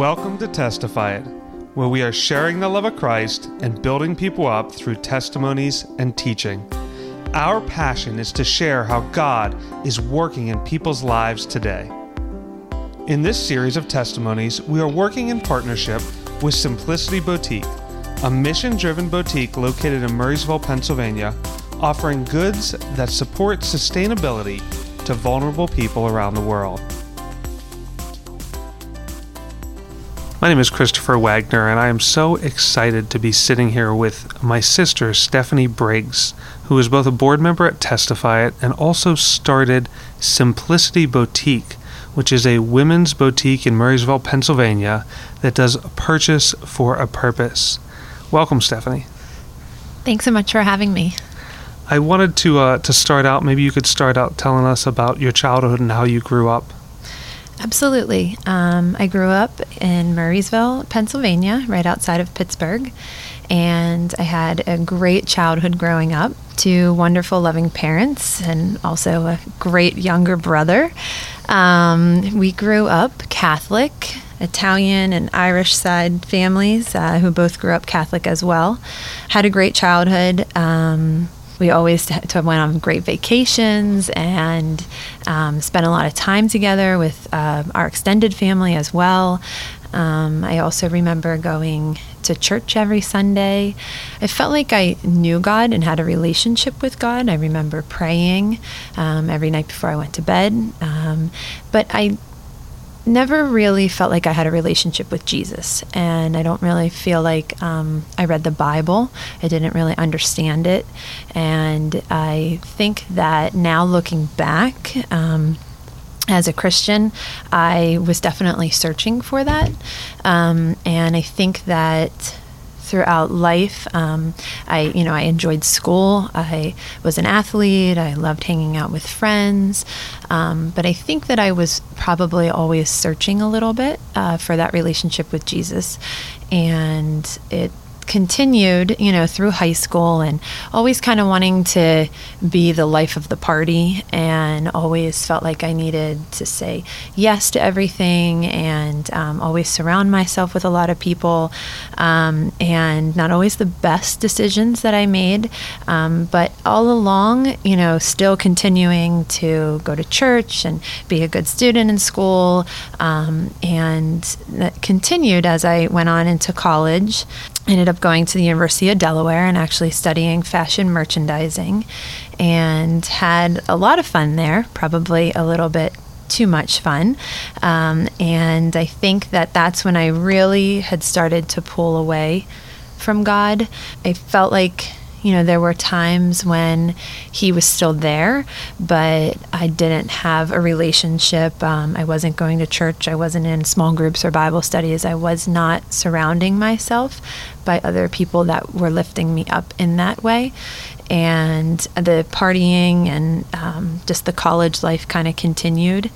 Welcome to Testify It, where we are sharing the love of Christ and building people up through testimonies and teaching. Our passion is to share how God is working in people's lives today. In this series of testimonies, we are working in partnership with Simplicity Boutique, a mission-driven boutique located in Murrysville, Pennsylvania, offering goods that support sustainability to vulnerable people around the world. My name is Christopher Wagner, and I am so excited to be sitting here with my sister, Stephanie Briggs, who is both a board member at Testify It and also started Simplicity Boutique, which is a women's boutique in Murrysville, Pennsylvania, that does a purchase for a purpose. Welcome, Stephanie. Thanks so much for having me. I wanted to start out, maybe you could start out telling us about your childhood and how you grew up. Absolutely. I grew up in Murrysville, Pennsylvania, right outside of Pittsburgh, and I had a great childhood growing up. Two wonderful, loving parents, and also a great younger brother. We grew up Catholic, Italian and Irish side families who both grew up Catholic as well. Had a great childhood. We always went on great vacations and spent a lot of time together with our extended family as well. I also remember going to church every Sunday. I felt like I knew God and had a relationship with God. I remember praying every night before I went to bed. But I never really felt like I had a relationship with Jesus, and I don't really feel like I read the Bible. I didn't really understand it, and I think that now looking back, as a Christian, I was definitely searching for that, and I think that throughout life, I enjoyed school. I was an athlete. I loved hanging out with friends. But I think that I was probably always searching a little bit for that relationship with Jesus, and it continued, through high school, and always kind of wanting to be the life of the party, and always felt like I needed to say yes to everything, and always surround myself with a lot of people, and not always the best decisions that I made, but all along, still continuing to go to church and be a good student in school, and that continued as I went on into college. I ended up going to the University of Delaware and actually studying fashion merchandising, and had a lot of fun there, probably a little bit too much fun. And I think that that's when I really had started to pull away from God. I felt like, there were times when he was still there, but I didn't have a relationship. I wasn't going to church. I wasn't in small groups or Bible studies. I was not surrounding myself by other people that were lifting me up in that way. And the partying and just the college life kind of continued.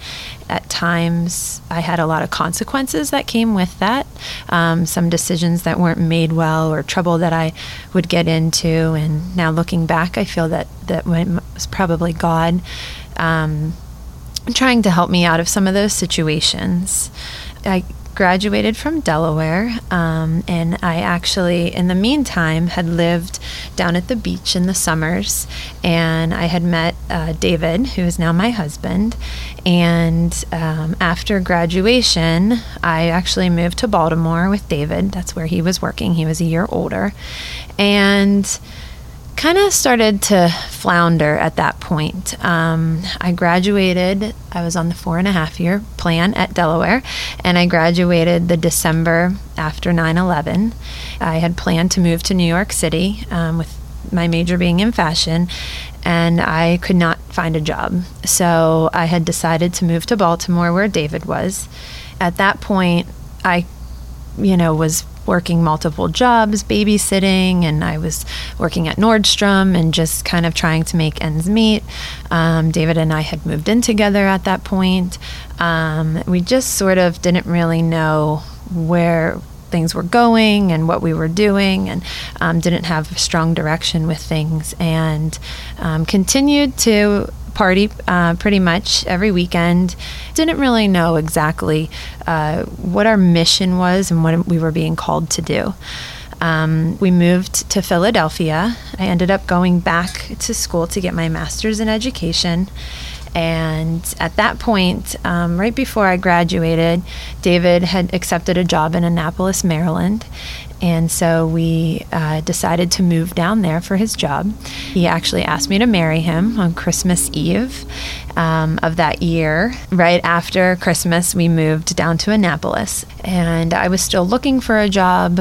At times, I had a lot of consequences that came with that. Some decisions that weren't made well, or trouble that I would get into. And now looking back, I feel that was probably God trying to help me out of some of those situations. I graduated from Delaware, and I actually, in the meantime, had lived down at the beach in the summers, and I had met David, who is now my husband, and after graduation, I actually moved to Baltimore with David. That's where he was working. He was a year older, and kind of started to flounder at that point. I graduated, I was on the 4.5-year plan at Delaware, and I graduated the December after 9/11. I had planned to move to New York City with my major being in fashion, and I could not find a job. So I had decided to move to Baltimore where David was. At that point, I was working multiple jobs, babysitting, and I was working at Nordstrom and just kind of trying to make ends meet. David and I had moved in together at that point. We just sort of didn't really know where things were going and what we were doing, and didn't have a strong direction with things, and continued to party pretty much every weekend. Didn't really know exactly what our mission was and what we were being called to do. We moved to Philadelphia. I ended up going back to school to get my master's in education. And at that point, right before I graduated, David had accepted a job in Annapolis, Maryland. And so we decided to move down there for his job. He actually asked me to marry him on Christmas Eve of that year. Right after Christmas, we moved down to Annapolis. And I was still looking for a job,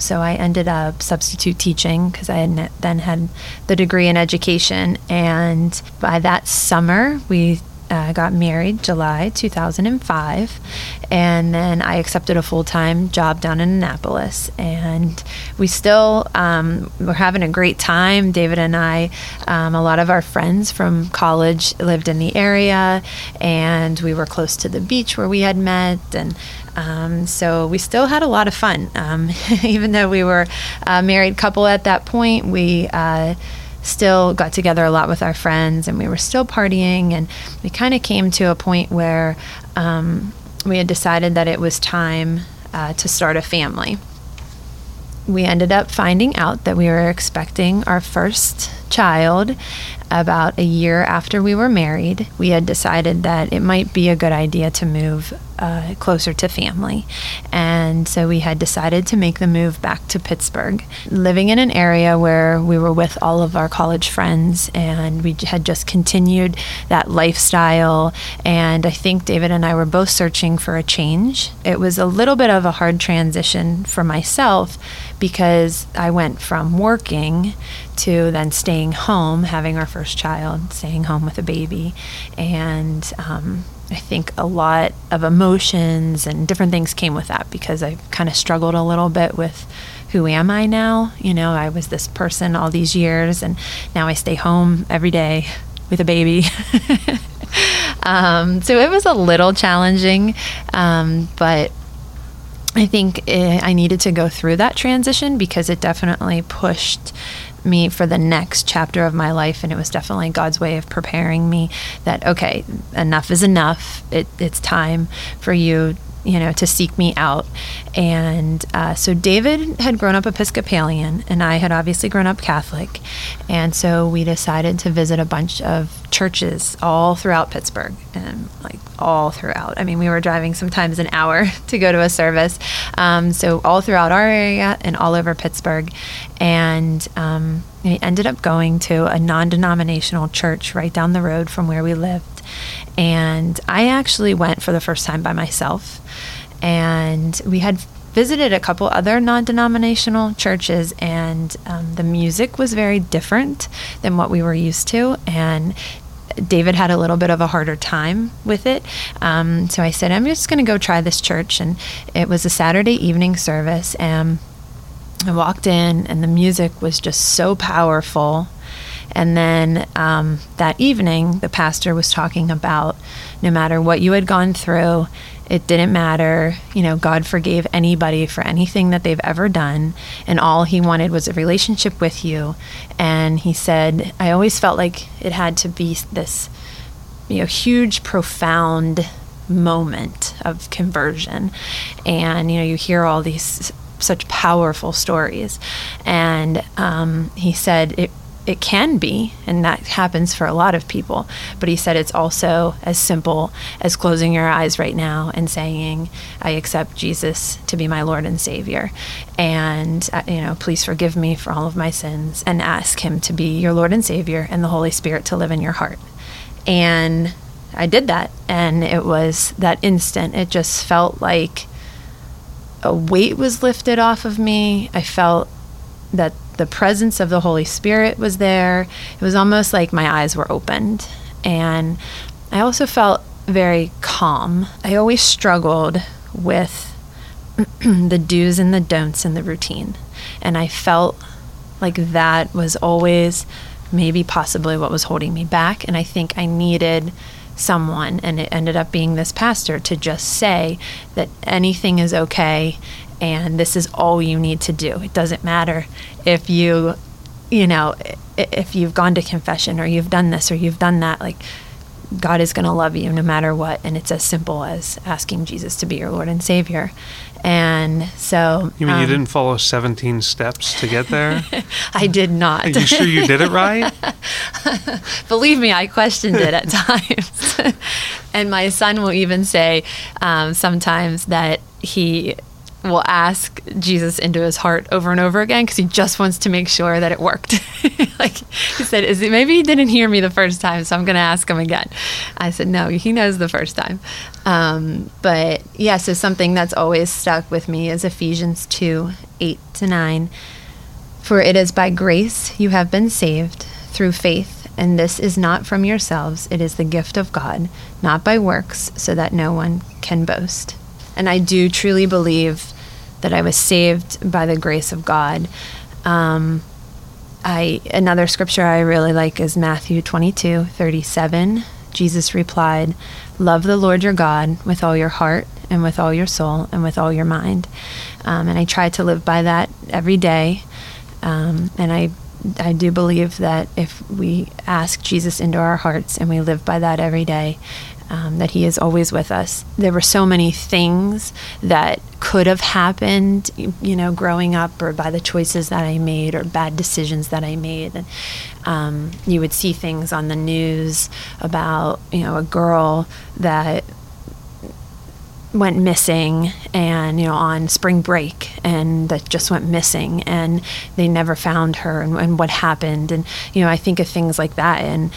so I ended up substitute teaching because I had then had the degree in education. And by that summer, we got married July 2005, and then I accepted a full-time job down in Annapolis, and we still were having a great time. David and I, a lot of our friends from college lived in the area, and we were close to the beach where we had met, and so we still had a lot of fun. Even though we were a married couple at that point, we still got together a lot with our friends, and we were still partying, and we kind of came to a point where we had decided that it was time to start a family. We ended up finding out that we were expecting our first child about a year after we were married. We had decided that it might be a good idea to move closer to family. And so we had decided to make the move back to Pittsburgh, living in an area where we were with all of our college friends, and we had just continued that lifestyle. And I think David and I were both searching for a change. It was a little bit of a hard transition for myself because I went from working to then staying home, having our first child, staying home with a baby. And I think a lot of emotions and different things came with that because I kind of struggled a little bit with, who am I now? You know, I was this person all these years, and now I stay home every day with a baby. So it was a little challenging, but I think I needed to go through that transition because it definitely pushed me for the next chapter of my life, and it was definitely God's way of preparing me that, okay, enough is enough. It's time for you, you know, to seek me out. And so David had grown up Episcopalian, and I had obviously grown up Catholic, and so we decided to visit a bunch of churches all throughout Pittsburgh, and like all throughout. I mean, we were driving sometimes an hour to go to a service, so all throughout our area and all over Pittsburgh. And we ended up going to a non-denominational church right down the road from where we lived. And I actually went for the first time by myself. And we had visited a couple other non-denominational churches, and the music was very different than what we were used to. And David had a little bit of a harder time with it. So I said, I'm just going to go try this church. And it was a Saturday evening service. And I walked in, and the music was just so powerful. And then that evening, the pastor was talking about no matter what you had gone through, it didn't matter. You know, God forgave anybody for anything that they've ever done. And all he wanted was a relationship with you. And he said, I always felt like it had to be this, you know, huge, profound moment of conversion. And, you know, you hear all these such powerful stories. And he said, it can be, and that happens for a lot of people, but he said it's also as simple as closing your eyes right now and saying, I accept Jesus to be my Lord and Savior, and you know, please forgive me for all of my sins, and ask him to be your Lord and Savior and the Holy Spirit to live in your heart. And I did that, and it was that instant. It just felt like a weight was lifted off of me. I felt that the presence of the Holy Spirit was there. It was almost like my eyes were opened. And I also felt very calm. I always struggled with the do's and the don'ts and the routine. And I felt like that was always maybe possibly what was holding me back. And I think I needed someone, and it ended up being this pastor, to just say that anything is okay. And this is all you need to do. It doesn't matter if you, you know, if you've gone to confession or you've done this or you've done that, like, God is going to love you no matter what. And it's as simple as asking Jesus to be your Lord and Savior. And so... You mean you didn't follow 17 steps to get there? I did not. Are you sure you did it right? Believe me, I questioned it at times. And my son will even say sometimes that he will ask Jesus into his heart over and over again because he just wants to make sure that it worked. Like he said, "Is it, maybe he didn't hear me the first time, so I'm going to ask him again." I said, "No, he knows the first time." But yeah, so something that's always stuck with me is Ephesians 2:8-9. "For it is by grace you have been saved through faith, and this is not from yourselves. It is the gift of God, not by works, so that no one can boast." And I do truly believe that I was saved by the grace of God. Another scripture I really like is Matthew 22:37. Jesus replied, "Love the Lord your God with all your heart and with all your soul and with all your mind." And I try to live by that every day. And I do believe that if we ask Jesus into our hearts and we live by that every day, that he is always with us. There were so many things that could have happened, you know, growing up, or by the choices that I made or bad decisions that I made. And, you would see things on the news about, you know, a girl that went missing and, you know, on spring break, and that just went missing and they never found her, and what happened. And, you know, I think of things like that, and,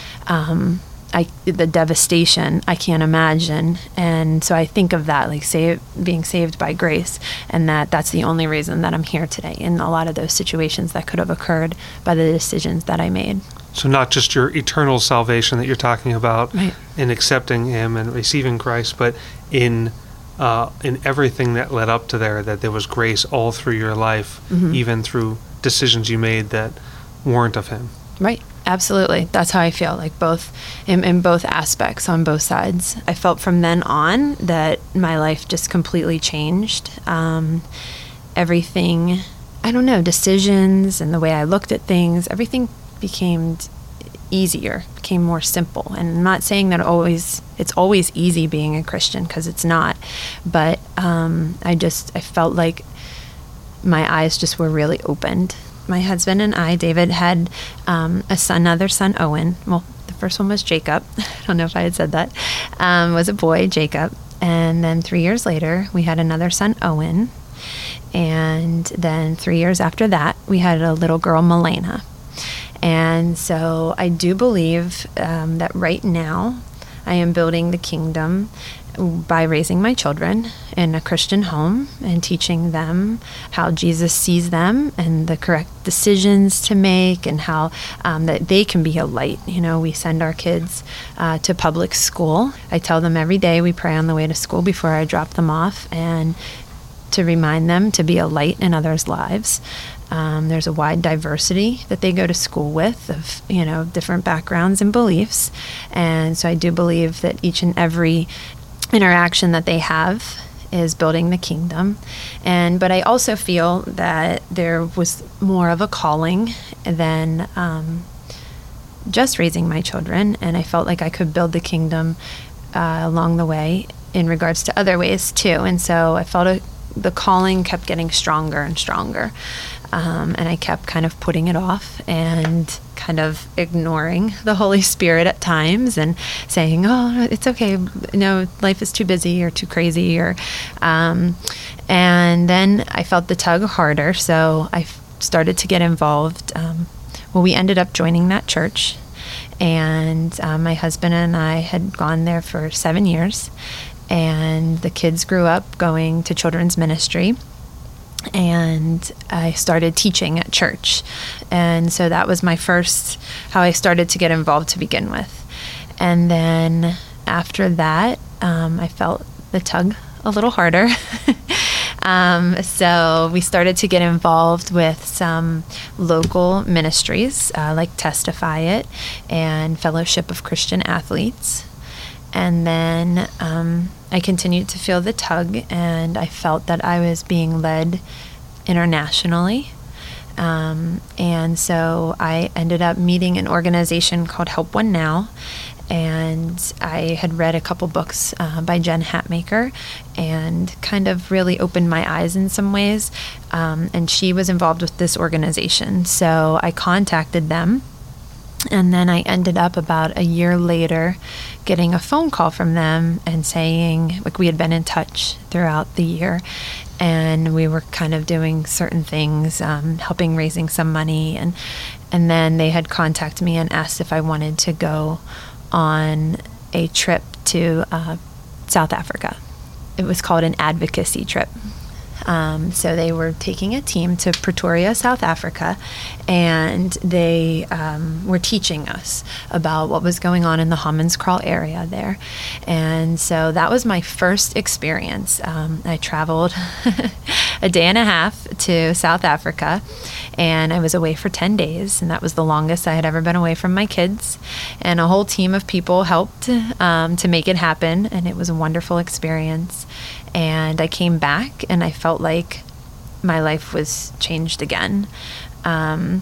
the devastation, I can't imagine. And so I think of that, like being saved by grace, and that's the only reason that I'm here today in a lot of those situations that could have occurred by the decisions that I made. So not just your eternal salvation that you're talking about, right, in accepting him and receiving Christ, but in everything that led up to there, that there was grace all through your life, mm-hmm, even through decisions you made that weren't of him. Right. Absolutely. That's how I feel, like both in both aspects, on both sides. I felt from then on that my life just completely changed. Everything, I don't know, decisions and the way I looked at things, everything became easier, became more simple. And I'm not saying that it's always easy being a Christian, because it's not. But I felt like my eyes just were really opened. My husband and I, David, had another son, Owen. Well, the first one was Jacob. I don't know if I had said that. Was a boy, Jacob. And then 3 years later, we had another son, Owen. And then 3 years after that, we had a little girl, Malena. And so I do believe that right now I am building the kingdom by raising my children in a Christian home and teaching them how Jesus sees them and the correct decisions to make, and how that they can be a light. You know, we send our kids to public school. I tell them every day we pray on the way to school before I drop them off, and to remind them to be a light in others' lives. There's a wide diversity that they go to school with, of, you know, different backgrounds and beliefs. And so I do believe that each and every interaction that they have is building the kingdom. But I also feel that there was more of a calling than just raising my children, and I felt like I could build the kingdom along the way in regards to other ways too. And so I felt the calling kept getting stronger and stronger, and I kept kind of putting it off and kind of ignoring the Holy Spirit at times and saying, "Oh, it's okay. No, life is too busy or too crazy." Or, and then I felt the tug harder, so I started to get involved. Well, we ended up joining that church, and my husband and I had gone there for 7 years, and the kids grew up going to children's ministry. And I started teaching at church. And so that was my first, how I started to get involved to begin with. And then after that, I felt the tug a little harder. So we started to get involved with some local ministries, like Testify It and Fellowship of Christian Athletes. And then I continued to feel the tug, and I felt that I was being led internationally. And so I ended up meeting an organization called Help One Now, and I had read a couple books by Jen Hatmaker, and kind of really opened my eyes in some ways. And she was involved with this organization, so I contacted them. And then I ended up about a year later getting a phone call from them and saying, like, we had been in touch throughout the year, and we were kind of doing certain things, helping raising some money. And then they had contacted me and asked if I wanted to go on a trip to South Africa. It was called an advocacy trip. So they were taking a team to Pretoria, South Africa, and they were teaching us about what was going on in the Hammanskraal area there. And so that was my first experience. I traveled a day and a half to South Africa, and I was away for 10 days, and that was the longest I had ever been away from my kids. And a whole team of people helped to make it happen, and it was a wonderful experience. And I came back, and I felt like my life was changed again. And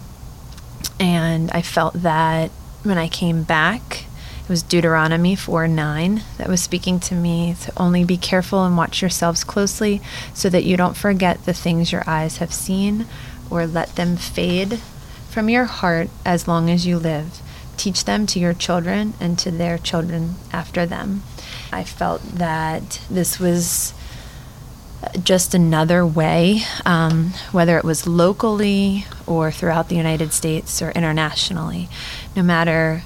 I felt that when I came back, it was Deuteronomy 4:9 that was speaking to me, to only be careful and watch yourselves closely so that you don't forget the things your eyes have seen or let them fade from your heart as long as you live. Teach them to your children and to their children after them. I felt that this was just another way, whether it was locally or throughout the United States or internationally, no matter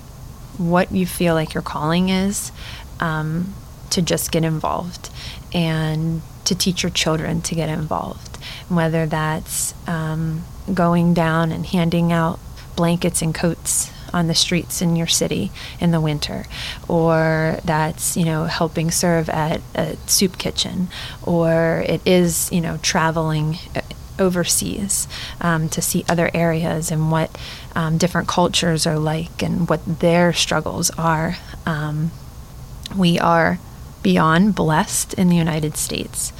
what you feel like your calling is, to just get involved and to teach your children to get involved, whether that's going down and handing out blankets and coats on the streets in your city in the winter, or that's, you know, helping serve at a soup kitchen, or it is, you know, traveling overseas to see other areas and what different cultures are like and what their struggles are. We are beyond blessed in the United States,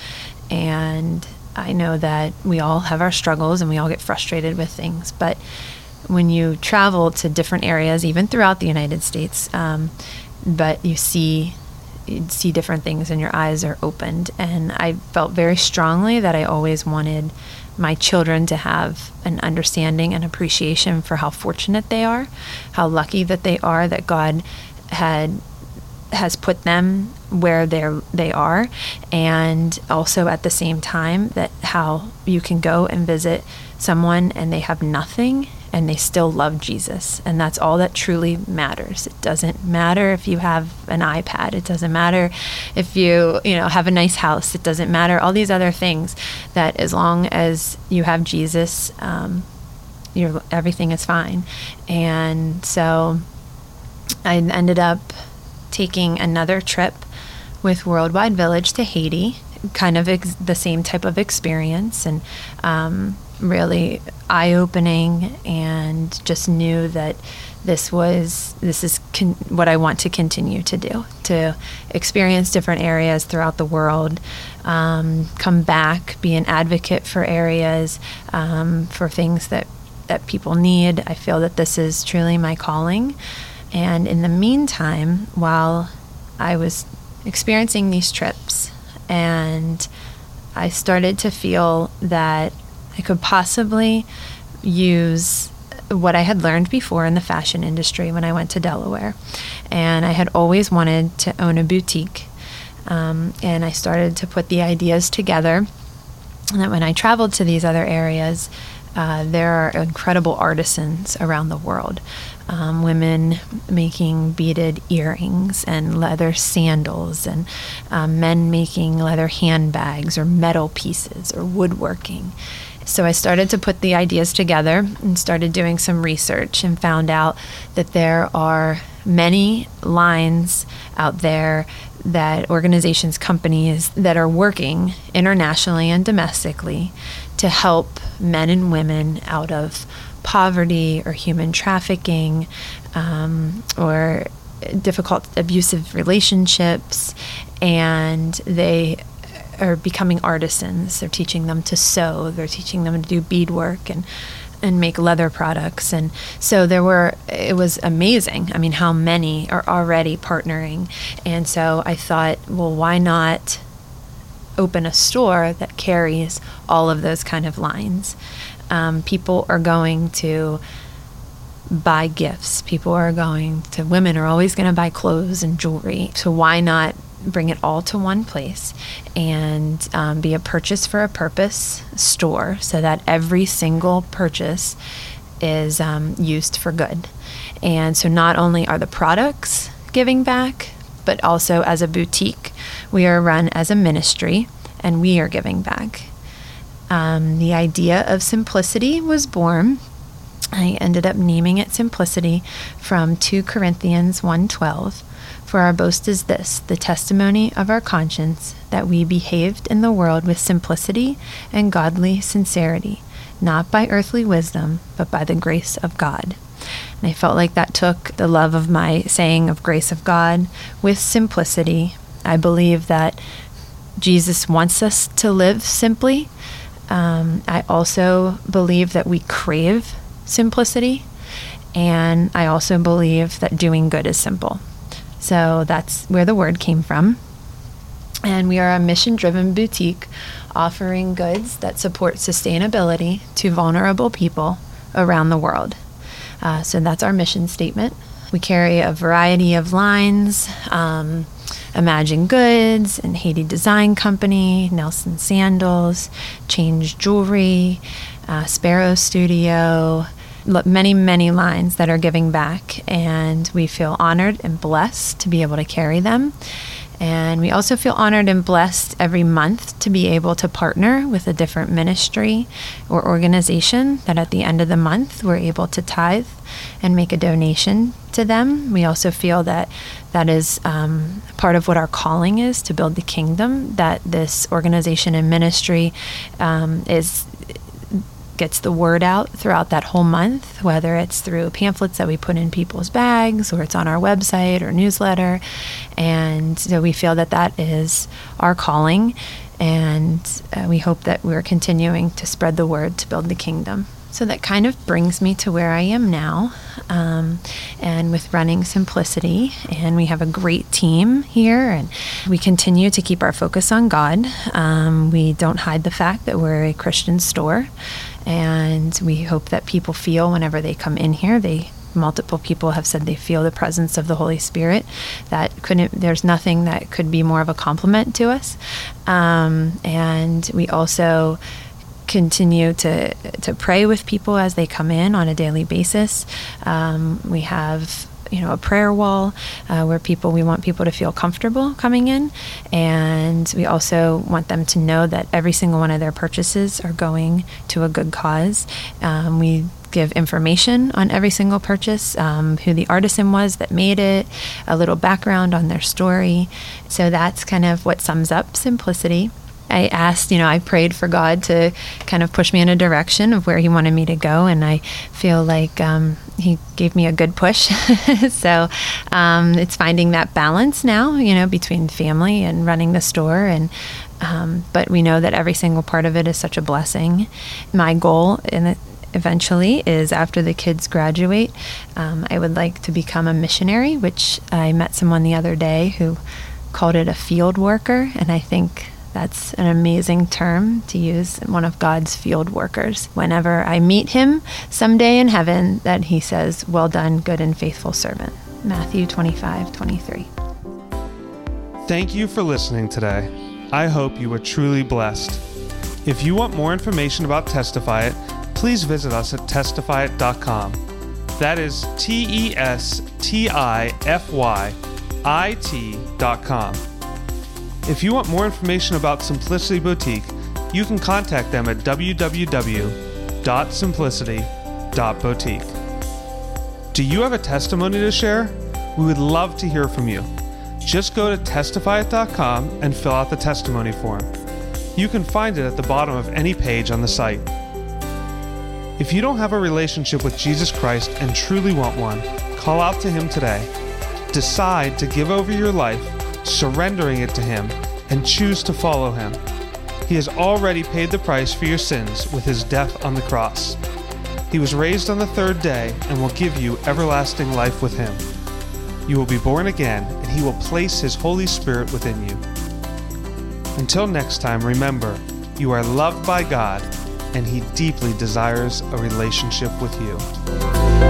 and I know that we all have our struggles and we all get frustrated with things, but when you travel to different areas, even throughout the United States, but you see different things and your eyes are opened. And I felt very strongly that I always wanted my children to have an understanding and appreciation for how fortunate they are, how lucky that they are, that God has put them where they are, and also at the same time that how you can go and visit someone and they have nothing and they still love Jesus. And that's all that truly matters. It doesn't matter if you have an iPad. It doesn't matter if you know, have a nice house. It doesn't matter all these other things, that as long as you have Jesus, everything is fine. And so I ended up taking another trip with Worldwide Village to Haiti, kind of the same type of experience, and really eye-opening, and just knew that this is what I want to continue to do, to experience different areas throughout the world, come back, be an advocate for areas, for things that people need. I feel that this is truly my calling. And in the meantime, while I was experiencing these trips, and I started to feel that I could possibly use what I had learned before in the fashion industry when I went to Delaware. And I had always wanted to own a boutique. And I started to put the ideas together, and that when I traveled to these other areas, there are incredible artisans around the world. Women making beaded earrings and leather sandals, and men making leather handbags or metal pieces or woodworking. So I started to put the ideas together and started doing some research, and found out that there are many lines out there, that organizations, companies that are working internationally and domestically to help men and women out of poverty or human trafficking, or difficult abusive relationships, and they are becoming artisans. They're teaching them to sew, they're teaching them to do beadwork, and and make leather products. And so it was amazing. I mean, how many are already partnering? And so I thought, well, why not open a store that carries all of those kind of lines? People are going to buy gifts. Women are always going to buy clothes and jewelry. So why not bring it all to one place and be a purchase for a purpose store, so that every single purchase is used for good. And so not only are the products giving back, but also as a boutique, we are run as a ministry and we are giving back. The idea of Simplicity was born. I ended up naming it Simplicity from 2 Corinthians 1:12. For our boast is this, the testimony of our conscience, that we behaved in the world with simplicity and godly sincerity, not by earthly wisdom, but by the grace of God. And I felt like that took the love of my saying of grace of God with simplicity. I believe that Jesus wants us to live simply. I also believe that we crave simplicity, and I also believe that doing good is simple. So that's where the word came from. And we are a mission-driven boutique offering goods that support sustainability to vulnerable people around the world. So that's our mission statement. We carry a variety of lines, Imagine Goods and Haiti Design Company, Nelson Sandals, Change Jewelry, Sparrow Studio, many, many lines that are giving back, and we feel honored and blessed to be able to carry them. And we also feel honored and blessed every month to be able to partner with a different ministry or organization that at the end of the month we're able to tithe and make a donation to them. We also feel that that is part of what our calling is, to build the kingdom, that this organization and ministry gets the word out throughout that whole month, whether it's through pamphlets that we put in people's bags, or it's on our website or newsletter. And so we feel that that is our calling, and we hope that we're continuing to spread the word to build the kingdom. So that kind of brings me to where I am now, and with running Simplicity. And we have a great team here, and we continue to keep our focus on God. We don't hide the fact that we're a Christian store, and we hope that people feel whenever they come in here, multiple people have said they feel the presence of the Holy Spirit. There's nothing that could be more of a compliment to us. And we also continue to pray with people as they come in on a daily basis. We have a prayer wall where we want people to feel comfortable coming in, and we also want them to know that every single one of their purchases are going to a good cause. We give information on every single purchase, who the artisan was that made it, a little background on their story. So that's kind of what sums up Simplicity. I asked, I prayed for God to kind of push me in a direction of where he wanted me to go, and I feel like he gave me a good push. So it's finding that balance now, between family and running the store, and but we know that every single part of it is such a blessing. My goal eventually is, after the kids graduate, I would like to become a missionary, which I met someone the other day who called it a field worker, and I think that's an amazing term to use, one of God's field workers. Whenever I meet him someday in heaven, that he says, "Well done, good and faithful servant." Matthew 25:23. Thank you for listening today. I hope you were truly blessed. If you want more information about Testify It, please visit us at testifyit.com. That is testifyit.com. If you want more information about Simplicity Boutique, you can contact them at www.simplicity.boutique. Do you have a testimony to share? We would love to hear from you. Just go to testifyit.com and fill out the testimony form. You can find it at the bottom of any page on the site. If you don't have a relationship with Jesus Christ and truly want one, call out to him today. Decide to give over your life, surrendering it to him, and choose to follow him. He has already paid the price for your sins with his death on the cross. He was raised on the third day and will give you everlasting life with him. You will be born again, and he will place his Holy Spirit within you. Until next time, remember, you are loved by God, and he deeply desires a relationship with you.